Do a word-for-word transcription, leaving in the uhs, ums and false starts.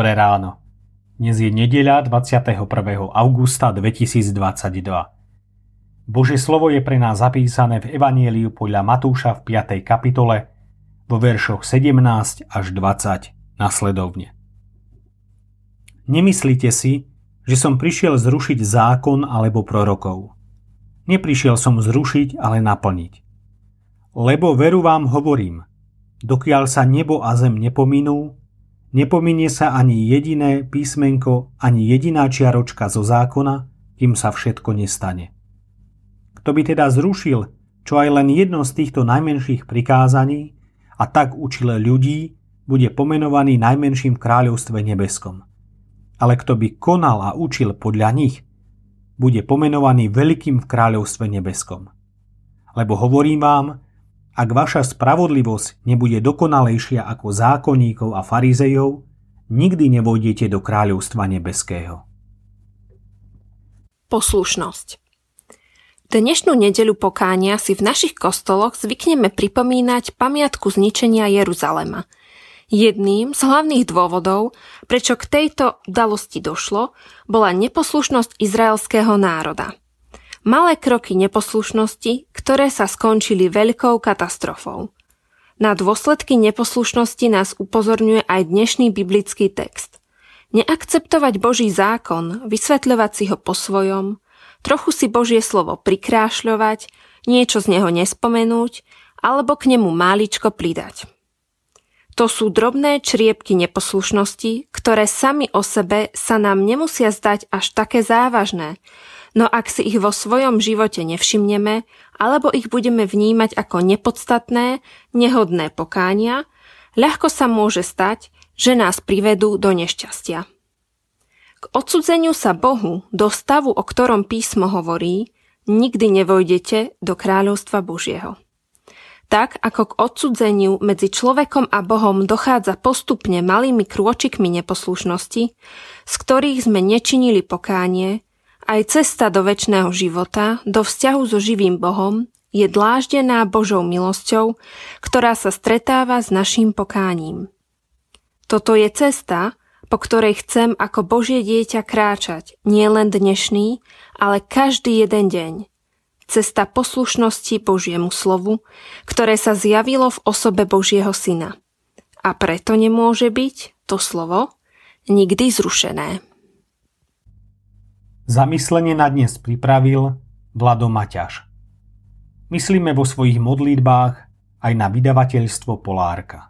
Dobré ráno. Dnes je nedeľa dvadsiateho prvého augusta dvetisícdvadsaťdva. Božie slovo je pre nás zapísané v Evanjeliu podľa Matúša v piatej kapitole vo veršoch sedemnásť až dvadsať nasledovne. Nemyslite si, že som prišiel zrušiť zákon alebo prorokov. Neprišiel som zrušiť, ale naplniť. Lebo veru vám hovorím, dokiaľ sa nebo a zem nepominú, nepominie sa ani jediné písmenko, ani jediná čiaročka zo zákona, kým sa všetko nestane. Kto by teda zrušil čo aj len jedno z týchto najmenších prikázaní a tak učil ľudí, bude pomenovaný najmenším v kráľovstve nebeskom. Ale kto by konal a učil podľa nich, bude pomenovaný veľkým v kráľovstve nebeskom. Lebo hovorím vám, ak vaša spravodlivosť nebude dokonalejšia ako zákonníkov a farizejov, nikdy nevojdete do kráľovstva nebeského. Poslušnosť. Dnešnú nedeľu pokánia si v našich kostoloch zvykneme pripomínať pamiatku zničenia Jeruzalema. Jedným z hlavných dôvodov, prečo k tejto udalosti došlo, bola neposlušnosť izraelského národa. Malé kroky neposlušnosti, ktoré sa skončili veľkou katastrofou. Na dôsledky neposlušnosti nás upozorňuje aj dnešný biblický text. Neakceptovať Boží zákon, vysvetľovať si ho po svojom, trochu si Božie slovo prikrášľovať, niečo z neho nespomenúť, alebo k nemu máličko pridať. To sú drobné čriepky neposlušnosti, ktoré sami o sebe sa nám nemusia zdať až také závažné, no ak si ich vo svojom živote nevšimneme, alebo ich budeme vnímať ako nepodstatné, nehodné pokánia, ľahko sa môže stať, že nás privedú do nešťastia. K odsudzeniu sa Bohu, do stavu, o ktorom písmo hovorí, nikdy nevojdete do kráľovstva Božieho. Tak, ako k odsudzeniu medzi človekom a Bohom dochádza postupne malými krôčikmi neposlušnosti, z ktorých sme nečinili pokánie, aj cesta do večného života, do vzťahu so živým Bohom, je dláždená Božou milosťou, ktorá sa stretáva s naším pokáním. Toto je cesta, po ktorej chcem ako Božie dieťa kráčať, nie len dnešný, ale každý jeden deň. Cesta poslušnosti Božiemu slovu, ktoré sa zjavilo v osobe Božieho Syna. A preto nemôže byť to slovo nikdy zrušené. Zamyslenie na dnes pripravil Vlado Maťaž. Myslíme vo svojich modlitbách aj na vydavateľstvo Polárka.